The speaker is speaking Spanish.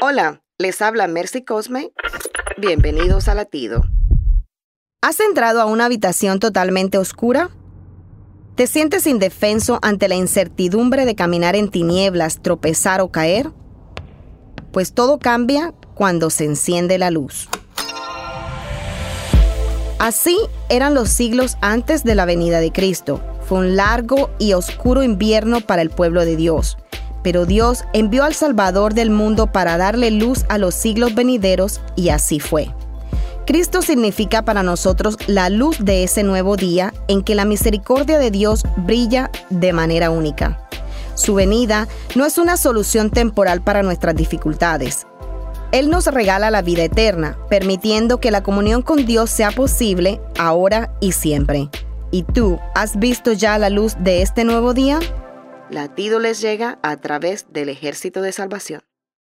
Hola, les habla Mercy Cosme. Bienvenidos a Latido. ¿Has entrado a una habitación totalmente oscura? ¿Te sientes indefenso ante la incertidumbre de caminar en tinieblas, tropezar o caer? Pues todo cambia cuando se enciende la luz. Así eran los siglos antes de la venida de Cristo. Fue un largo y oscuro invierno para el pueblo de Dios. Pero Dios envió al Salvador del mundo para darle luz a los siglos venideros, y así fue. Cristo significa para nosotros la luz de ese nuevo día en que la misericordia de Dios brilla de manera única. Su venida no es una solución temporal para nuestras dificultades. Él nos regala la vida eterna, permitiendo que la comunión con Dios sea posible ahora y siempre. ¿Y tú has visto ya la luz de este nuevo día? Latido les llega a través del Ejército de Salvación.